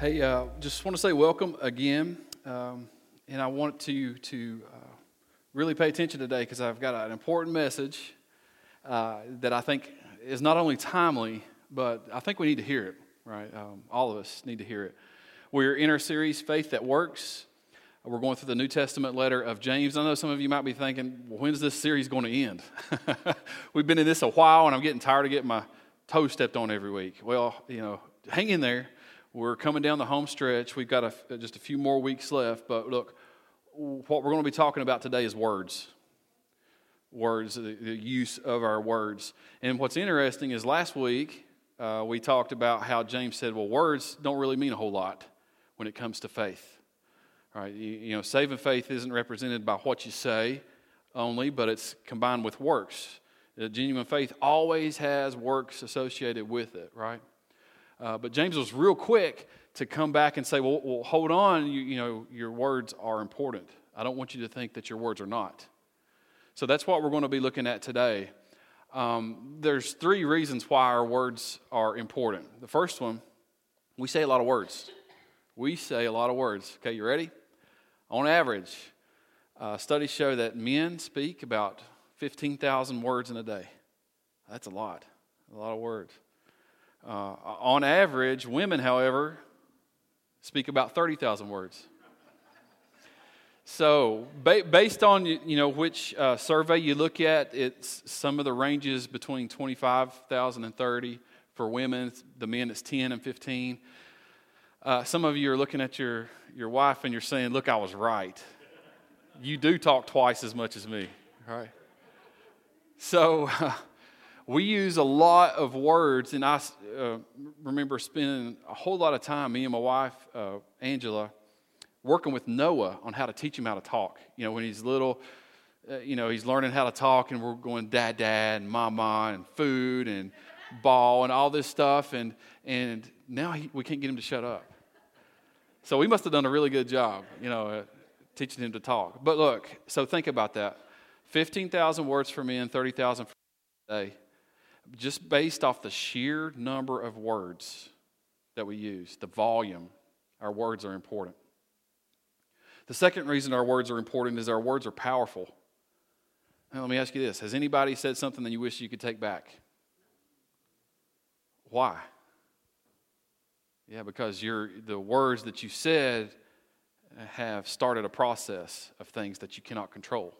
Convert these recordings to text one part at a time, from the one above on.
Hey, just want to say welcome again, and I want to really pay attention today because I've got an important message that I think is not only timely, but I think we need to hear it, right? All of us need to hear it. We're in our series, Faith That Works. We're going through the New Testament letter of James. I know some of you might be thinking, well, when's this series going to end? We've been in this a while, and I'm getting tired of getting my toes stepped on every week. Well, you know, hang in there. We're coming down the home stretch. We've got just a few more weeks left, but look, what we're going to be talking about today is words. Words, the use of our words. And what's interesting is last week we talked about how James said, well, words don't really mean a whole lot when it comes to faith. All right, you know, saving faith isn't represented by what you say only, but it's combined with works. The genuine faith always has works associated with it, right? But James was real quick to come back and say, well hold on, you know, your words are important. I don't want you to think that your words are not. So that's what we're going to be looking at today. There's three reasons why our words are important. The first one, we say a lot of words. Okay, you ready? On average, studies show that men speak about 15,000 words in a day. That's a lot of words. On average, women, however, speak about 30,000 words. So, based on which survey you look at, it's some of the ranges between 25,000 and 30 for women. The men, it's 10 and 15. Some of you are looking at your wife and you're saying, "Look, I was right. You do talk twice as much as me." All right. So. We use a lot of words, and I remember spending a whole lot of time, me and my wife, Angela, working with Noah on how to teach him how to talk. You know, when he's little, he's learning how to talk, and we're going dad, and mama, and food, and ball, and all this stuff, and now we can't get him to shut up. So we must have done a really good job, teaching him to talk. But look, so think about that. 15,000 words for men, 30,000 for women. Just based off the sheer number of words that we use, the volume, our words are important. The second reason our words are important is our words are powerful. Now, let me ask you this. Has anybody said something that you wish you could take back? Why? Yeah, because the words that you said have started a process of things that you cannot control.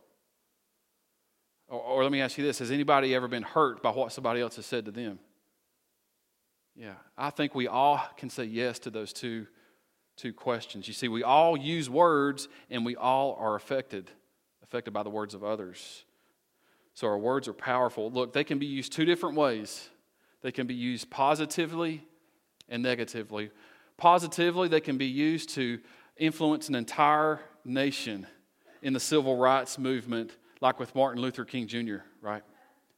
Or let me ask you this, has anybody ever been hurt by what somebody else has said to them? Yeah, I think we all can say yes to those two questions. You see, we all use words and we all are affected by the words of others. So our words are powerful. Look, they can be used two different ways. They can be used positively and negatively. Positively, they can be used to influence an entire nation in the civil rights movement, like with Martin Luther King Jr., right?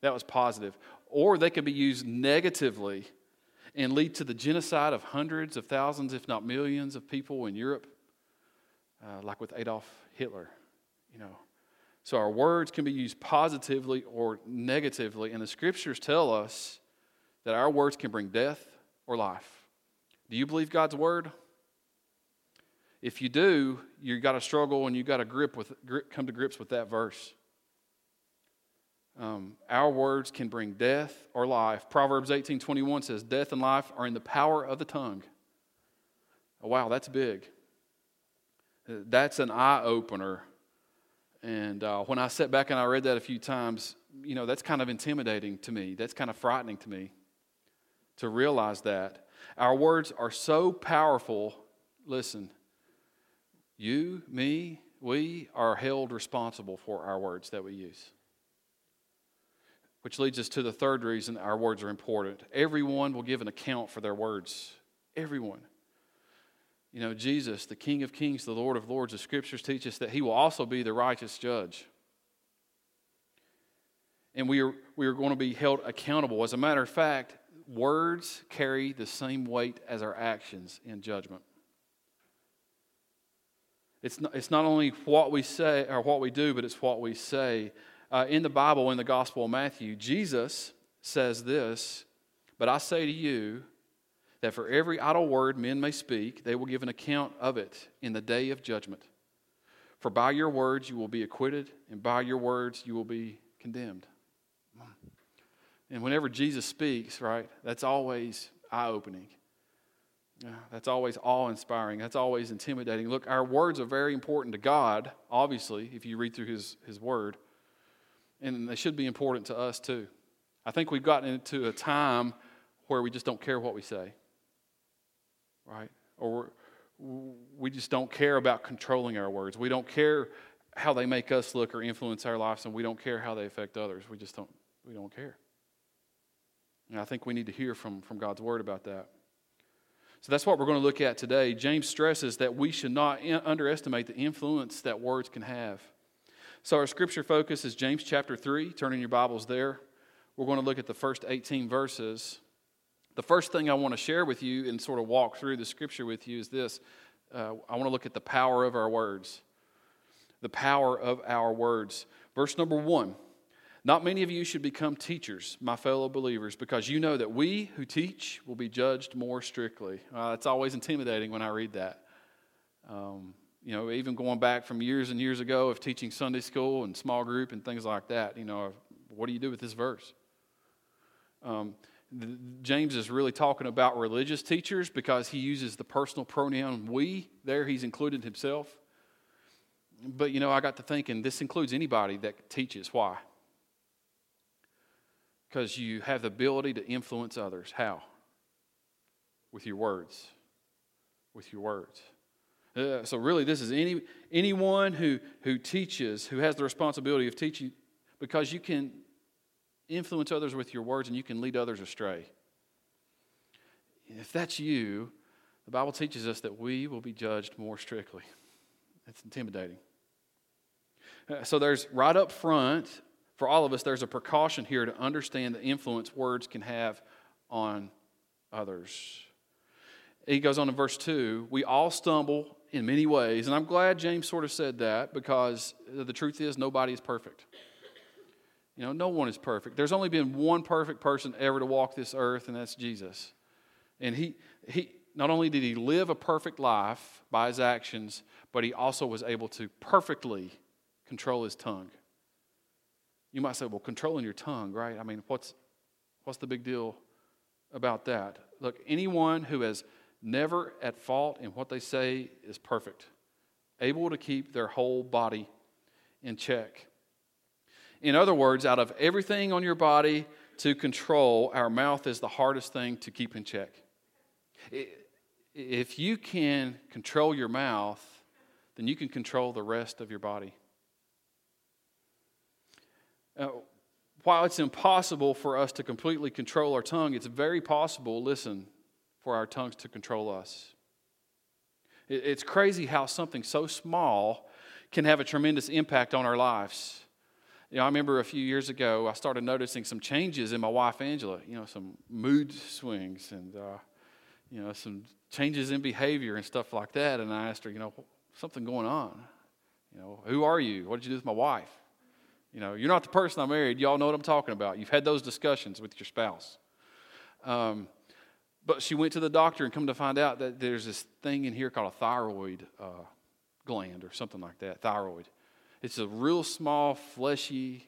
That was positive. Or they could be used negatively and lead to the genocide of hundreds of thousands, if not millions, of people in Europe, like with Adolf Hitler, So our words can be used positively or negatively, and the Scriptures tell us that our words can bring death or life. Do you believe God's Word? If you do, you've got to struggle and you've got to come to grips with that verse. Our words can bring death or life. Proverbs 18:21 says, "Death and life are in the power of the tongue." Oh, wow, that's big. That's an eye-opener. And when I sat back and I read that a few times, that's kind of intimidating to me. That's kind of frightening to me to realize that. Our words are so powerful. Listen, you, me, we are held responsible for our words that we use. Which leads us to the third reason our words are important. Everyone will give an account for their words. Everyone. Jesus, the King of Kings, the Lord of Lords, the Scriptures teach us that He will also be the righteous judge. And we are going to be held accountable. As a matter of fact, words carry the same weight as our actions in judgment. It's not only what we say or what we do, but it's what we say. In the Bible, in the Gospel of Matthew, Jesus says this, "But I say to you that for every idle word men may speak, they will give an account of it in the day of judgment. For by your words you will be acquitted, and by your words you will be condemned. And whenever Jesus speaks, right, that's always eye-opening. That's always awe-inspiring. That's always intimidating. Look, our words are very important to God, obviously, if you read through His Word. And they should be important to us, too. I think we've gotten into a time where we just don't care what we say, right? Or we just don't care about controlling our words. We don't care how they make us look or influence our lives, and we don't care how they affect others. We just don't. We don't care. And I think we need to hear from God's Word about that. So that's what we're going to look at today. James stresses that we should not underestimate the influence that words can have. So our scripture focus is James chapter 3. Turn in your Bibles there. We're going to look at the first 18 verses. The first thing I want to share with you and sort of walk through the scripture with you is this. I want to look at the power of our words. The power of our words. Verse number 1. Not many of you should become teachers, my fellow believers, because you know that we who teach will be judged more strictly. It's always intimidating when I read that. Even going back from years and years ago of teaching Sunday school and small group and things like that, what do you do with this verse? James is really talking about religious teachers because he uses the personal pronoun we. There he's included himself. But, I got to thinking, this includes anybody that teaches. Why? Because you have the ability to influence others. How? With your words. With your words. So really, this is anyone who teaches, who has the responsibility of teaching, because you can influence others with your words and you can lead others astray. If that's you, the Bible teaches us that we will be judged more strictly. That's intimidating. So there's right up front, for all of us, there's a precaution here to understand the influence words can have on others. He goes on in verse 2, we all stumble in many ways. And I'm glad James sort of said that because the truth is nobody is perfect. No one is perfect. There's only been one perfect person ever to walk this earth, and that's Jesus. And he not only did he live a perfect life by his actions, but he also was able to perfectly control his tongue. You might say, well, controlling your tongue, right? I mean, what's the big deal about that? Look, anyone who is never at fault in what they say is perfect, able to keep their whole body in check. In other words, out of everything on your body to control, our mouth is the hardest thing to keep in check. If you can control your mouth, then you can control the rest of your body. While it's impossible for us to completely control our tongue, it's very possible, listen, for our tongues to control us. It's crazy how something so small can have a tremendous impact on our lives. I remember a few years ago, I started noticing some changes in my wife, Angela. Some mood swings and, some changes in behavior and stuff like that. And I asked her, something going on. Who are you? What did you do with my wife? You're not the person I married. Y'all know what I'm talking about. You've had those discussions with your spouse. But she went to the doctor and come to find out that there's this thing in here called a thyroid gland or something like that, thyroid. It's a real small, fleshy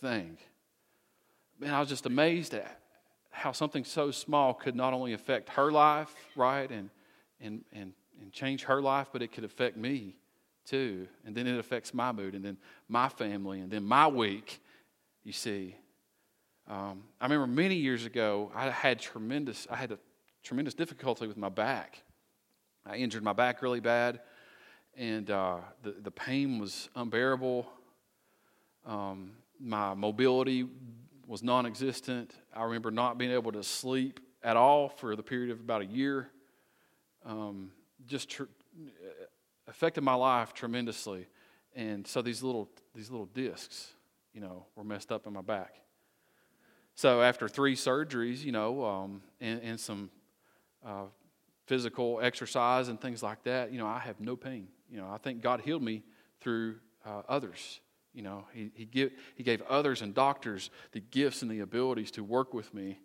thing. Man, I was just amazed at how something so small could not only affect her life, right, and change her life, but it could affect me too. And then it affects my mood, and then my family, and then my week, you see. I remember many years ago, I had a tremendous difficulty with my back. I injured my back really bad, and the pain was unbearable. My mobility was non-existent. I remember not being able to sleep at all for the period of about a year. Affected my life tremendously, and so these little discs, were messed up in my back. So after 3 surgeries, and some physical exercise and things like that, I have no pain. I think God healed me through others. He gave others and doctors the gifts and the abilities to work with me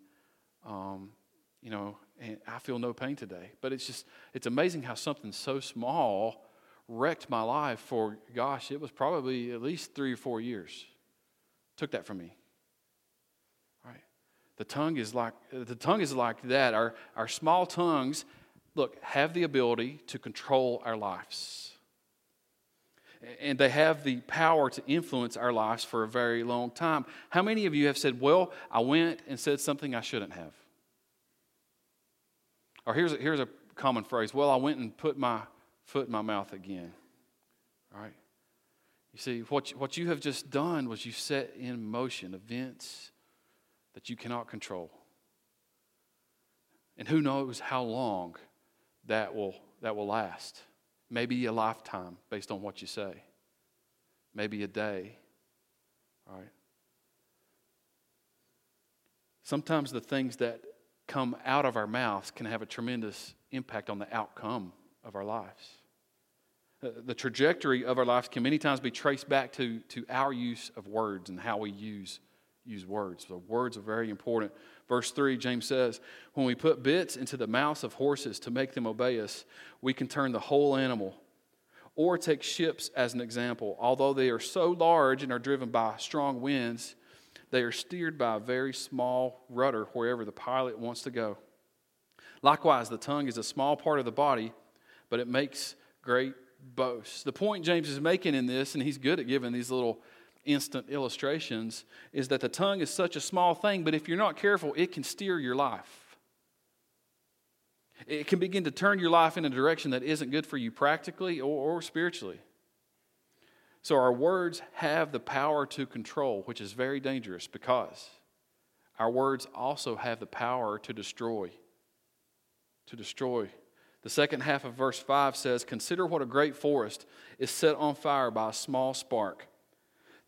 you know, and I feel no pain today. But it's just, it's amazing how something so small wrecked my life for, gosh, it was probably at least 3 or 4 years. Took that from me. All right. The tongue is like that. Our small tongues, look, have the ability to control our lives. And they have the power to influence our lives for a very long time. How many of you have said, well, I went and said something I shouldn't have? Or here's a common phrase, well, I went and put my foot in my mouth again. All right. You see, what you have just done was you set in motion events that you cannot control. And who knows how long that will last. Maybe a lifetime based on what you say. Maybe a day. All right. Sometimes the things that come out of our mouths can have a tremendous impact on the outcome of our lives. The trajectory of our lives can many times be traced back to our use of words and how we use words. So words are very important. Verse 3, James says, when we put bits into the mouths of horses to make them obey us, we can turn the whole animal. Or take ships as an example. Although they are so large and are driven by strong winds, they are steered by a very small rudder wherever the pilot wants to go. Likewise, the tongue is a small part of the body, but it makes great boasts. The point James is making in this, and he's good at giving these little instant illustrations, is that the tongue is such a small thing, but if you're not careful, it can steer your life. It can begin to turn your life in a direction that isn't good for you practically or spiritually. So our words have the power to control, which is very dangerous because our words also have the power to destroy. To destroy. The second half of verse 5 says, consider what a great forest is set on fire by a small spark.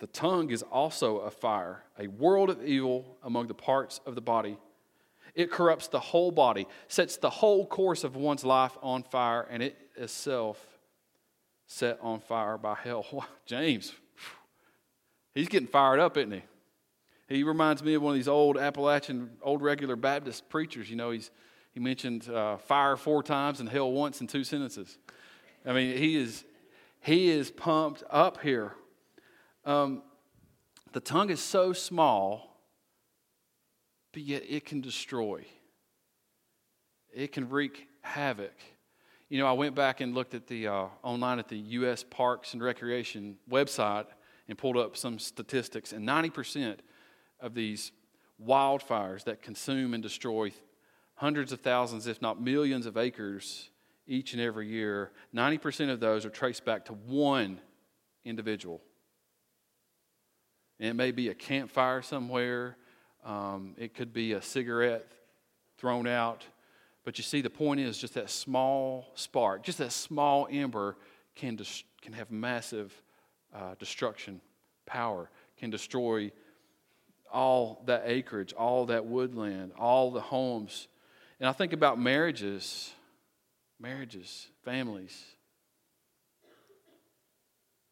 The tongue is also a fire, a world of evil among the parts of the body. It corrupts the whole body, sets the whole course of one's life on fire, and it itself set on fire by hell. Wow, James, he's getting fired up, isn't he? He reminds me of one of these old Appalachian, old regular Baptist preachers. You know, he mentioned fire 4 times and hell once in 2 sentences. I mean, he is pumped up here. The tongue is so small, but yet it can destroy. It can wreak havoc. You know, I went back and looked at the online at the U.S. Parks and Recreation website and pulled up some statistics, and 90% of these wildfires that consume and destroy hundreds of thousands, if not millions of acres each and every year, 90% of those are traced back to one individual. And it may be a campfire somewhere. It could be a cigarette thrown out. But you see, the point is just that small spark, just that small ember can have massive destruction power, can destroy all that acreage, all that woodland, all the homes. And I think about marriages, families,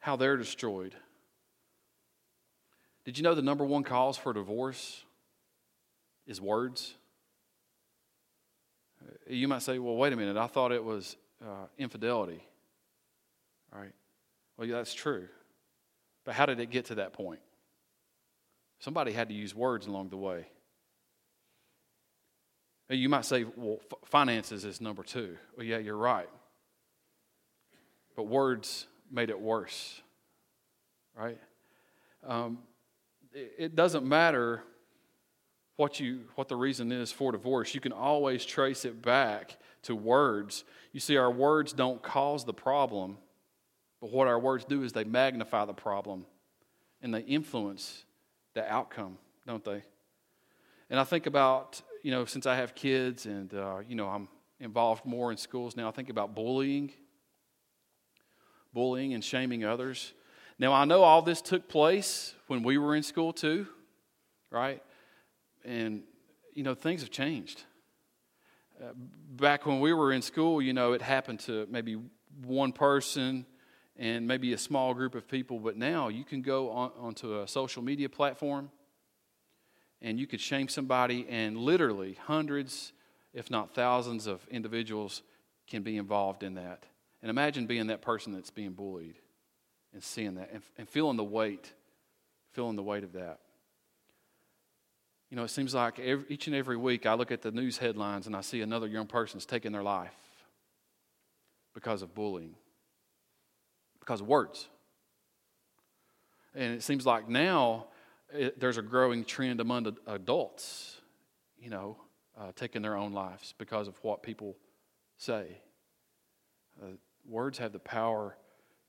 how they're destroyed. Did you know the number one cause for divorce is words? You might say, well, wait a minute, I thought it was infidelity. All right. Well, yeah, that's true. But how did it get to that point? Somebody had to use words along the way. You might say, well, finances is number 2. Well, yeah, you're right. But words made it worse, right? It doesn't matter what the reason is for divorce. You can always trace it back to words. You see, our words don't cause the problem, but what our words do is they magnify the problem and they influence the outcome, don't they? And I think about, you know, since I have kids and, you know, I'm involved more in schools now, I think about bullying and shaming others. Now, I know all this took place when we were in school too, right? And, you know, things have changed. Back when we were in school, you know, it happened to maybe one person and maybe a small group of people. But now you can go onto a social media platform and you could shame somebody and literally hundreds, if not thousands of individuals can be involved in that. And imagine being that person that's being bullied and seeing that and feeling the weight of that. You know, it seems like each and every week I look at the news headlines and I see another young person's taking their life because of bullying, because of words. And it seems like now there's a growing trend among adults, you know, taking their own lives because of what people say. Words have the power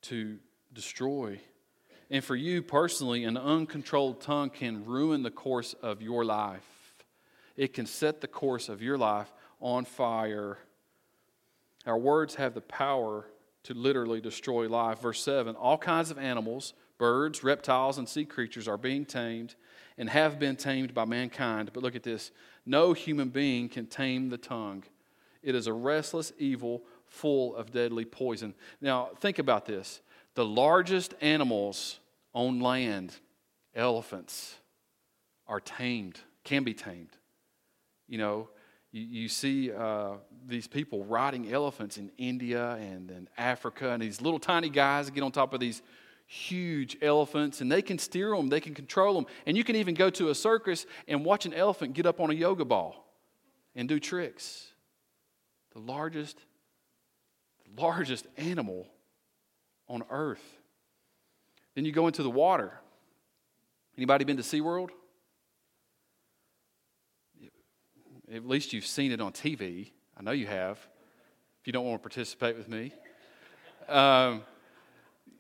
to destroy. And for you personally, an uncontrolled tongue can ruin the course of your life. It can set the course of your life on fire. Our words have the power to literally destroy life. Verse 7, all kinds of animals, birds, reptiles, and sea creatures are being tamed and have been tamed by mankind. But look at this. No human being can tame the tongue. It is a restless evil full of deadly poison. Now, think about this. The largest animals on land, elephants, are tamed, can be tamed. You know, you see these people riding elephants in India and in Africa, and these little tiny guys get on top of these huge elephants, and they can steer them, they can control them. And you can even go to a circus and watch an elephant get up on a yoga ball and do tricks. The largest animal on earth. Then you go into the water. Anybody been to SeaWorld? At least you've seen it on TV. I know you have. If you don't want to participate with me.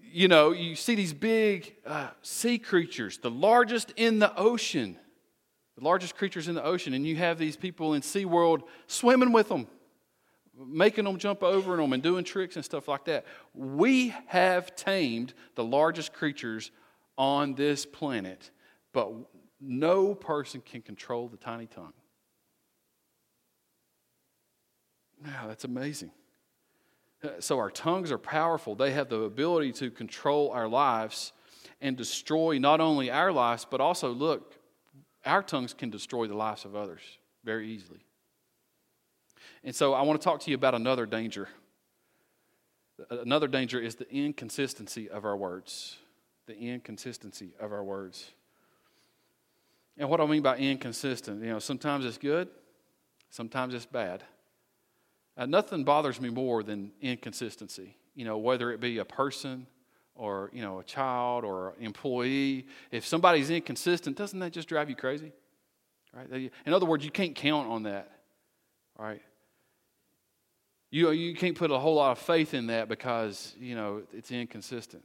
You know, you see these big sea creatures, the largest in the ocean. The largest creatures in the ocean. And you have these people in SeaWorld swimming with them, making them jump over them and doing tricks and stuff like that. We have tamed the largest creatures on this planet, but no person can control the tiny tongue. Wow, that's amazing. So our tongues are powerful. They have the ability to control our lives and destroy not only our lives, but also, look, our tongues can destroy the lives of others very easily. And so I want to talk to you about another danger. Another danger is the inconsistency of our words. The inconsistency of our words. And what do I mean by inconsistent? You know, sometimes it's good, sometimes it's bad. Nothing bothers me more than inconsistency. You know, whether it be a person or, you know, a child or an employee. If somebody's inconsistent, doesn't that just drive you crazy? Right? In other words, you can't count on that. All right, you can't put a whole lot of faith in that because, you know, it's inconsistent.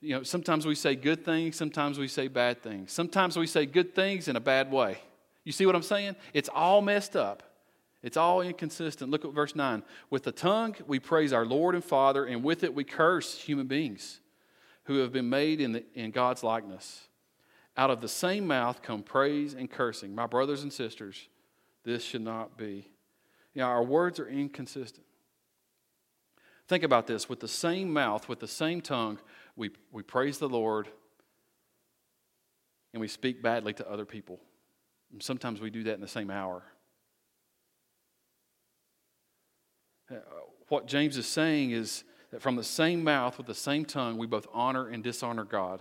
You know, sometimes we say good things, sometimes we say bad things. Sometimes we say good things in a bad way. You see what I'm saying? It's all messed up. It's all inconsistent. Look at verse 9. With the tongue we praise our Lord and Father, and with it we curse human beings who have been made in God's likeness. Out of the same mouth come praise and cursing. My brothers and sisters, this should not be. You know, our words are inconsistent. Think about this. With the same mouth, with the same tongue, we praise the Lord and we speak badly to other people. And sometimes we do that in the same hour. What James is saying is that from the same mouth, with the same tongue, we both honor and dishonor God.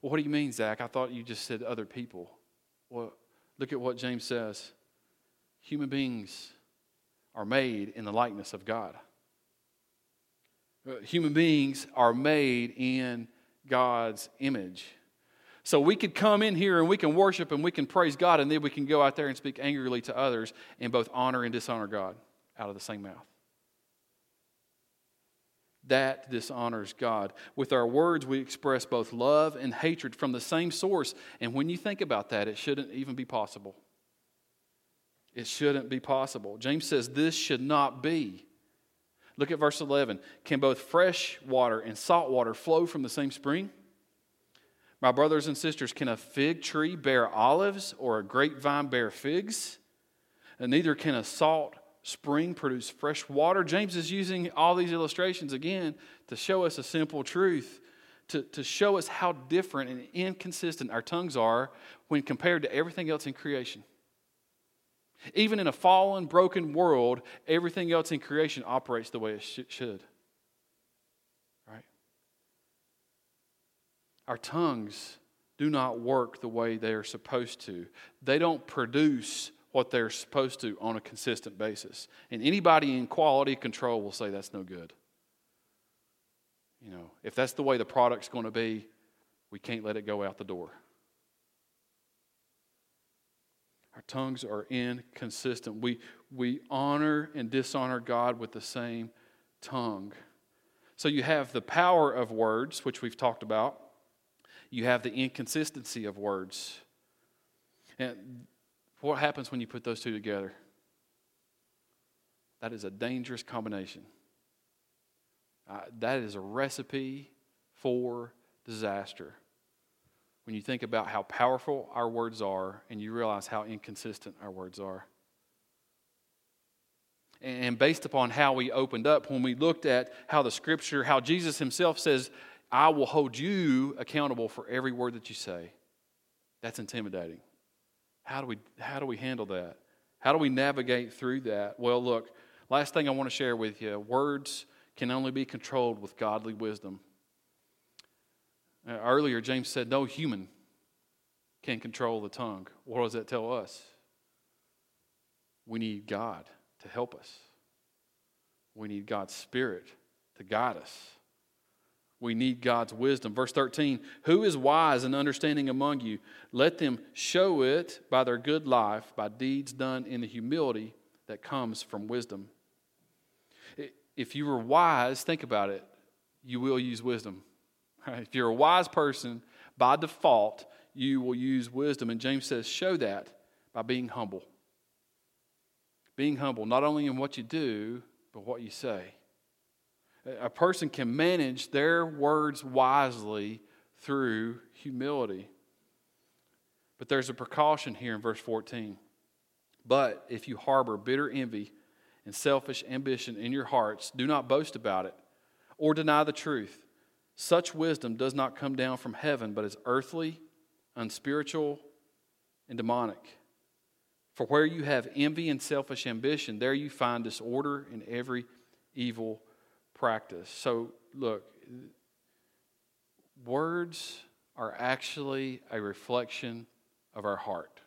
Well, what do you mean, Zach? I thought you just said other people. Well, look at what James says. Human beings are made in the likeness of God. Human beings are made in God's image. So we could come in here and we can worship and we can praise God, and then we can go out there and speak angrily to others and both honor and dishonor God out of the same mouth. That dishonors God. With our words, we express both love and hatred from the same source. And when you think about that, it shouldn't even be possible. It shouldn't be possible. James says this should not be. Look at verse 11. Can both fresh water and salt water flow from the same spring? My brothers and sisters, can a fig tree bear olives or a grapevine bear figs? And neither can a salt spring produce fresh water. James is using all these illustrations again to show us a simple truth, to show us how different and inconsistent our tongues are when compared to everything else in creation. Even in a fallen, broken world, everything else in creation operates the way it should. Right? Our tongues do not work the way they are supposed to. They don't produce what they're supposed to on a consistent basis. And anybody in quality control will say that's no good. You know, if that's the way the product's going to be, we can't let it go out the door. Our tongues are inconsistent. We honor and dishonor God with the same tongue. So you have the power of words, which we've talked about. You have the inconsistency of words. And what happens when you put those two together? That is a dangerous combination. That is a recipe for disaster. When you think about how powerful our words are and you realize how inconsistent our words are. And based upon how we opened up, when we looked at how the Scripture, how Jesus himself says, I will hold you accountable for every word that you say. That's intimidating. How do we handle that? How do we navigate through that? Well, look, last thing I want to share with you, words can only be controlled with godly wisdom. Earlier, James said, no human can control the tongue. What does that tell us? We need God to help us. We need God's Spirit to guide us. We need God's wisdom. Verse 13, who is wise and understanding among you? Let them show it by their good life, by deeds done in the humility that comes from wisdom. If you were wise, think about it, you will use wisdom. If you're a wise person, by default, you will use wisdom. And James says, show that by being humble. Being humble, not only in what you do, but what you say. A person can manage their words wisely through humility. But there's a precaution here in verse 14. But if you harbor bitter envy and selfish ambition in your hearts, do not boast about it or deny the truth. Such wisdom does not come down from heaven, but is earthly, unspiritual, and demonic. For where you have envy and selfish ambition, there you find disorder in every evil practice. So, look, words are actually a reflection of our heart.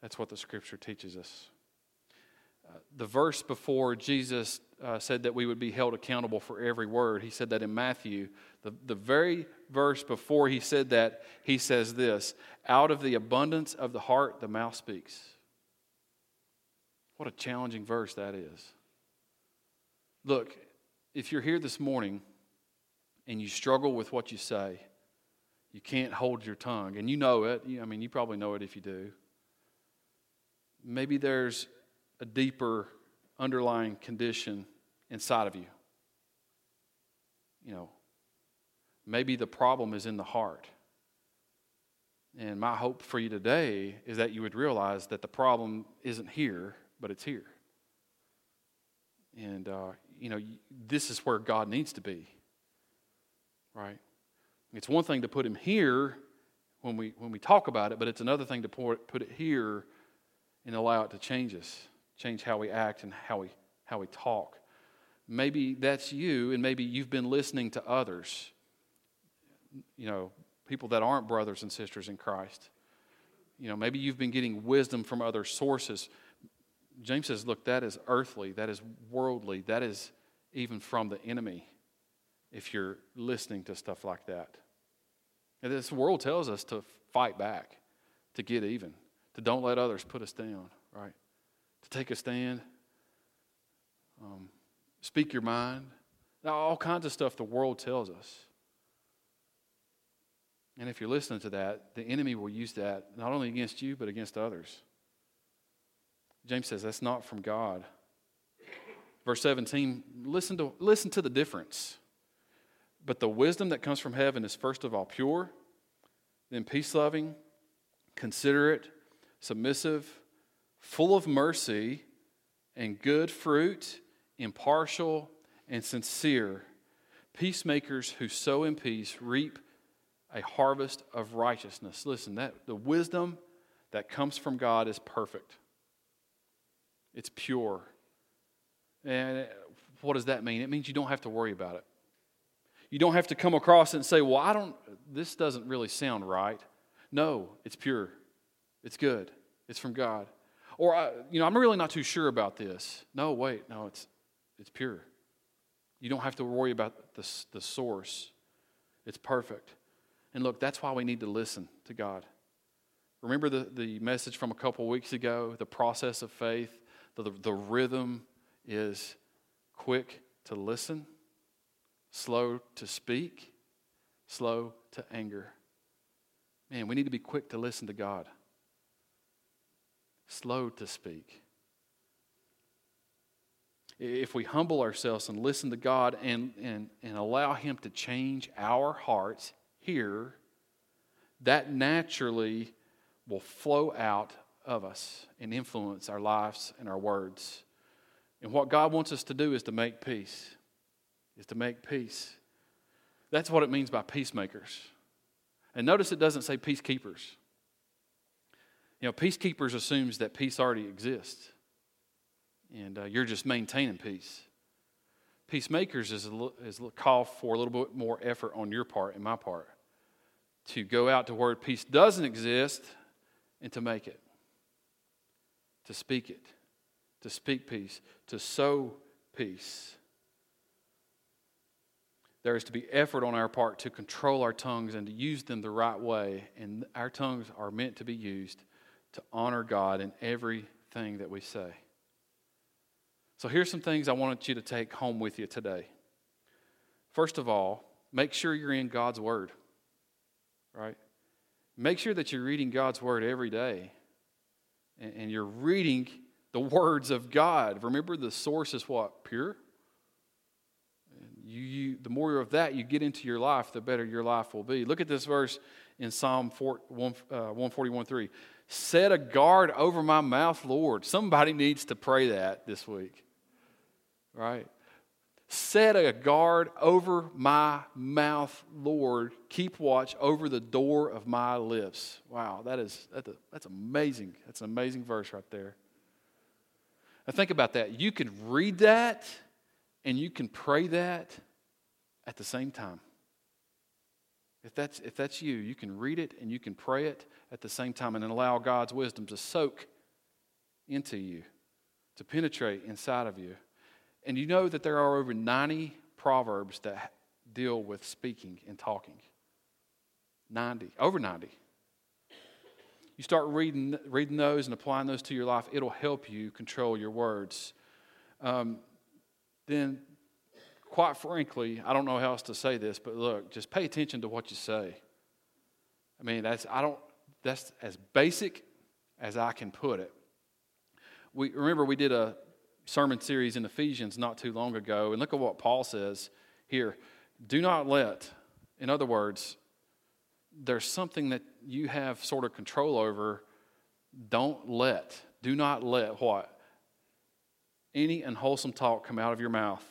That's what the Scripture teaches us. The verse before Jesus said that we would be held accountable for every word. He said that in Matthew. The very verse before he said that, he says this, out of the abundance of the heart, the mouth speaks. What a challenging verse that is. Look, if you're here this morning and you struggle with what you say, you can't hold your tongue, and you know it. I mean, you probably know it if you do. Maybe there's a deeper underlying condition inside of you. You know, maybe the problem is in the heart. And my hope for you today is that you would realize that the problem isn't here, but it's here. And, you know, this is where God needs to be, right? It's one thing to put him here when we talk about it, but it's another thing to put it here and allow it to change us. Change how we act and how we talk. Maybe that's you, and maybe you've been listening to others. You know, people that aren't brothers and sisters in Christ. You know, maybe you've been getting wisdom from other sources. James says, look, that is earthly, that is worldly, that is even from the enemy if you're listening to stuff like that. And this world tells us to fight back, to get even, to don't let others put us down, right? To take a stand, speak your mind. Now, all kinds of stuff the world tells us. And if you're listening to that, the enemy will use that not only against you, but against others. James says that's not from God. Verse 17, listen to the difference. But the wisdom that comes from heaven is first of all pure, then peace-loving, considerate, submissive, full of mercy and good fruit, impartial and sincere. Peacemakers who sow in peace reap a harvest of righteousness. Listen, that the wisdom that comes from God is perfect. It's pure. And what does that mean? It means you don't have to worry about it. You don't have to come across and say, well, this doesn't really sound right. No, it's pure. It's good. It's from God. Or, I'm really not too sure about this. No, wait. No, it's pure. You don't have to worry about the source. It's perfect. And look, that's why we need to listen to God. Remember the message from a couple weeks ago, the process of faith, the rhythm is quick to listen, slow to speak, slow to anger. Man, we need to be quick to listen to God. Slow to speak. If we humble ourselves and listen to God and allow Him to change our hearts here, that naturally will flow out of us and influence our lives and our words. And what God wants us to do is to make peace. That's what it means by peacemakers. And notice it doesn't say peacekeepers. Peacekeepers assumes that peace already exists. And you're just maintaining peace. Peacemakers is a call for a little bit more effort on your part and my part to go out to where peace doesn't exist and to make it. To speak it. To speak peace. To sow peace. There is to be effort on our part to control our tongues and to use them the right way. And our tongues are meant to be used to honor God in everything that we say. So here's some things I wanted you to take home with you today. First of all, make sure you're in God's Word. Right? Make sure that you're reading God's Word every day. And you're reading the words of God. Remember, the source is what? Pure? The more of that you get into your life, the better your life will be. Look at this verse in Psalm 141:3. Set a guard over my mouth, Lord. Somebody needs to pray that this week. Right? Set a guard over my mouth, Lord. Keep watch over the door of my lips. Wow, that's amazing. That's an amazing verse right there. Now think about that. You can read that and you can pray that at the same time. If that's you can read it and you can pray it at the same time and then allow God's wisdom to soak into you, to penetrate inside of you. And you know that there are over 90 Proverbs that deal with speaking and talking. Over 90. You start reading those and applying those to your life, it'll help you control your words. Then, quite frankly, I don't know how else to say this, but look, just pay attention to what you say. I mean, that's as basic as I can put it. We did a sermon series in Ephesians not too long ago, and look at what Paul says here. Do not let, in other words, there's something that you have sort of control over. Do not let what? Any unwholesome talk come out of your mouth,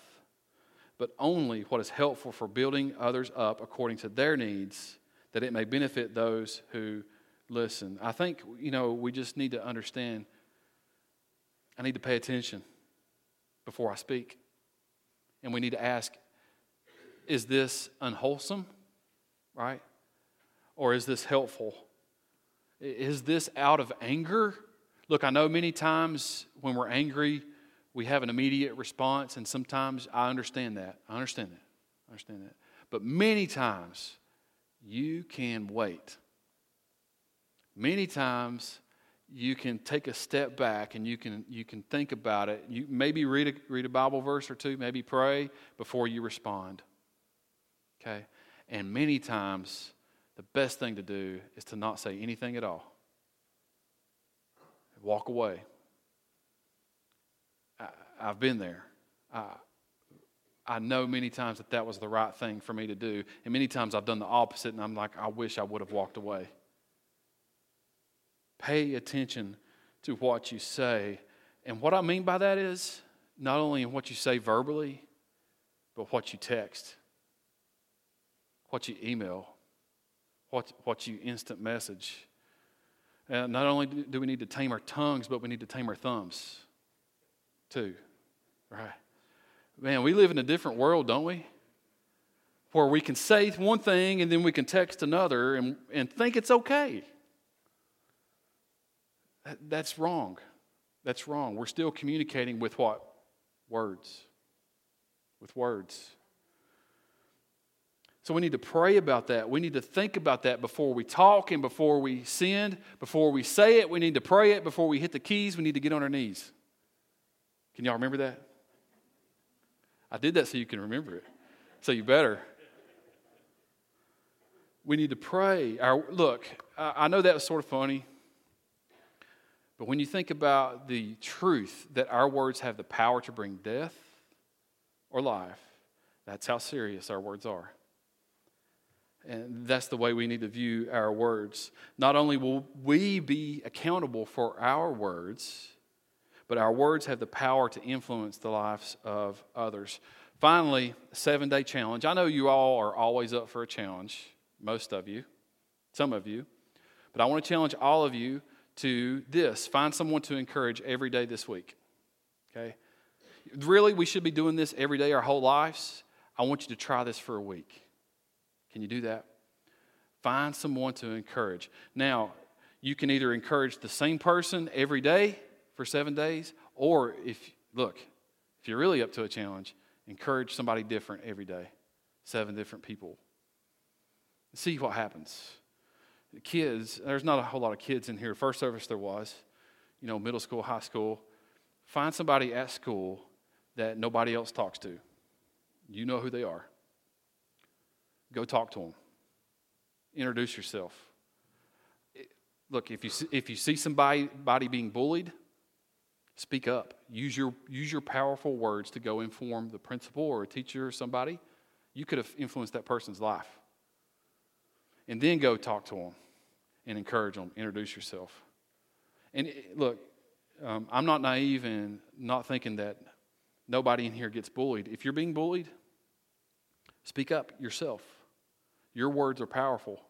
but only what is helpful for building others up according to their needs, that it may benefit those who listen. I think, we just need to understand, I need to pay attention before I speak. And we need to ask, is this unwholesome, right? Or is this helpful? Is this out of anger? Look, I know many times when we're angry, we have an immediate response, and sometimes I understand that. But many times, you can wait. Many times, you can take a step back, and you can think about it. You maybe read a Bible verse or two, maybe pray before you respond. Okay? And many times, the best thing to do is to not say anything at all. Walk away. I've been there. I know many times that was the right thing for me to do. And many times I've done the opposite, and I'm like, I wish I would have walked away. Pay attention to what you say. And what I mean by that is not only in what you say verbally, but what you text, what you email, what you instant message. Not only do we need to tame our tongues, but we need to tame our thumbs too, right? Man, we live in a different world, don't we? Where we can say one thing and then we can text another and think it's okay. That's wrong. That's wrong. We're still communicating with what? Words. With words. So we need to pray about that. We need to think about that before we talk and before we send, before we say it. We need to pray it. Before we hit the keys, we need to get on our knees. Can y'all remember that? I did that so you can remember it. So you better. We need to pray. Look, I know that was sort of funny. But when you think about the truth that our words have the power to bring death or life, that's how serious our words are. And that's the way we need to view our words. Not only will we be accountable for our words, but our words have the power to influence the lives of others. Finally, 7-day challenge. I know you all are always up for a challenge, most of you, some of you. But I want to challenge all of you to this. Find someone to encourage every day this week. Okay? Really, we should be doing this every day our whole lives. I want you to try this for a week. Can you do that? Find someone to encourage. Now, you can either encourage the same person every day for 7 days, or if you're really up to a challenge, encourage somebody different every day, 7 different people. See what happens. The kids, there's not a whole lot of kids in here. First service there was, middle school, high school. Find somebody at school that nobody else talks to. You know who they are. Go talk to them. Introduce yourself. Look, if you see somebody being bullied, speak up. Use your powerful words to go inform the principal or a teacher or somebody. You could have influenced that person's life. And then go talk to them and encourage them. Introduce yourself. And look, I'm not naive and not thinking that nobody in here gets bullied. If you're being bullied, speak up yourself. Your words are powerful.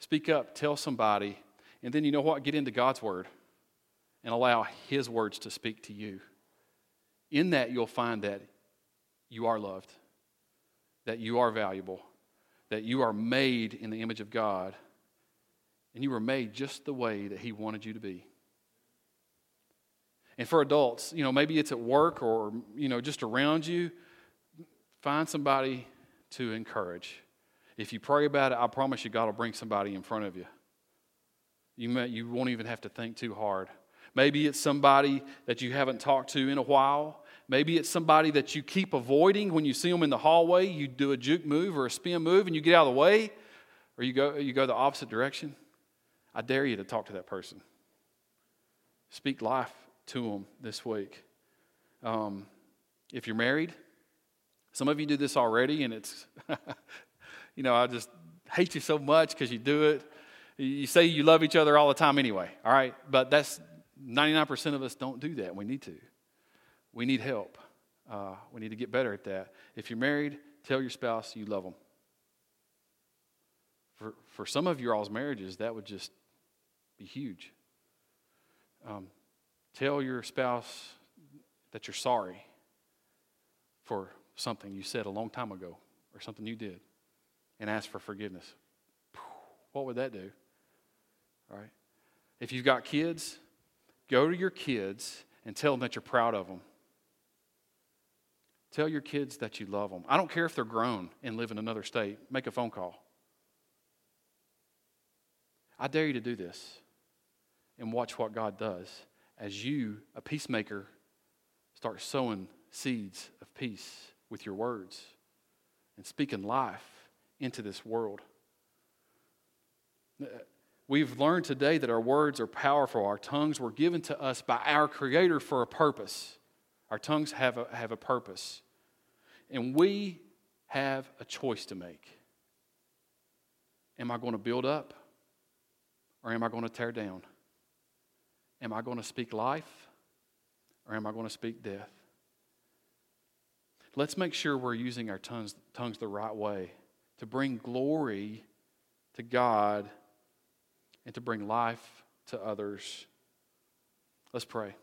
Speak up, tell somebody, and then you know what? Get into God's Word and allow His words to speak to you. In that, you'll find that you are loved, that you are valuable, that you are made in the image of God, and you were made just the way that He wanted you to be. And for adults, maybe it's at work or, just around you, find somebody to encourage. If you pray about it, I promise you God will bring somebody in front of you. You won't even have to think too hard. Maybe it's somebody that you haven't talked to in a while. Maybe it's somebody that you keep avoiding when you see them in the hallway. You do a juke move or a spin move and you get out of the way. Or you go the opposite direction. I dare you to talk to that person. Speak life to them this week. If you're married, some of you do this already, and it's, I just hate you so much because you do it. You say you love each other all the time anyway, all right? But that's 99% of us don't do that. We need to. We need help. We need to get better at that. If you're married, tell your spouse you love them. For some of your all's marriages, that would just be huge. Tell your spouse that you're sorry for something you said a long time ago or something you did and ask for forgiveness. What would that do? All right. If you've got kids, go to your kids and tell them that you're proud of them. Tell your kids that you love them. I don't care if they're grown and live in another state. Make a phone call. I dare you to do this and watch what God does as you, a peacemaker, start sowing seeds of peace with your words and speaking life into this world. We've learned today that our words are powerful. Our tongues were given to us by our Creator for a purpose. Our tongues have a purpose. And we have a choice to make. Am I going to build up or am I going to tear down? Am I going to speak life or am I going to speak death? Let's make sure we're using our tongues the right way to bring glory to God and to bring life to others. Let's pray.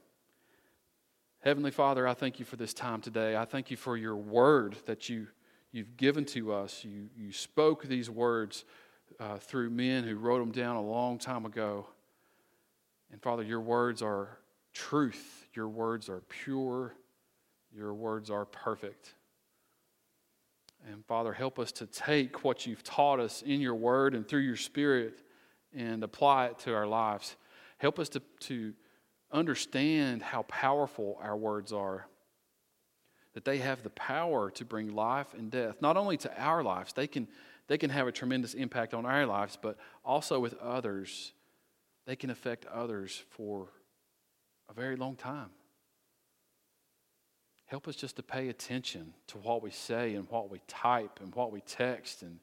Heavenly Father, I thank you for this time today. I thank you for your word that you've given to us. You spoke these words through men who wrote them down a long time ago. And Father, your words are truth. Your words are pure. Your words are perfect. And Father, help us to take what you've taught us in your word and through your Spirit and apply it to our lives. Help us to understand how powerful our words are, that they have the power to bring life and death, not only to our lives, they can have a tremendous impact on our lives, but also with others. They can affect others for a very long time. Help us just to pay attention to what we say and what we type and what we text. And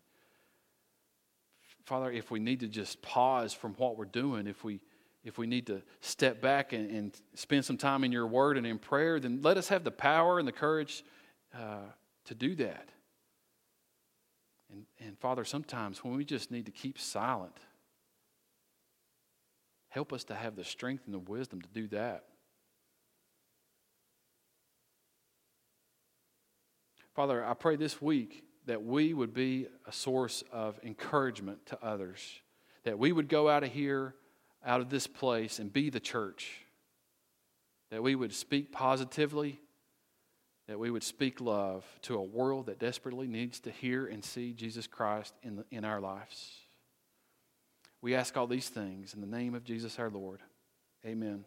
Father, if we need to just pause from what we're doing, if we need to step back and spend some time in your word and in prayer, then let us have the power and the courage to do that. And Father, sometimes when we just need to keep silent, help us to have the strength and the wisdom to do that. Father, I pray this week that we would be a source of encouragement to others, that we would go out of here, out of this place, and be the church, that we would speak positively, that we would speak love to a world that desperately needs to hear and see Jesus Christ in our lives. We ask all these things in the name of Jesus our Lord. Amen.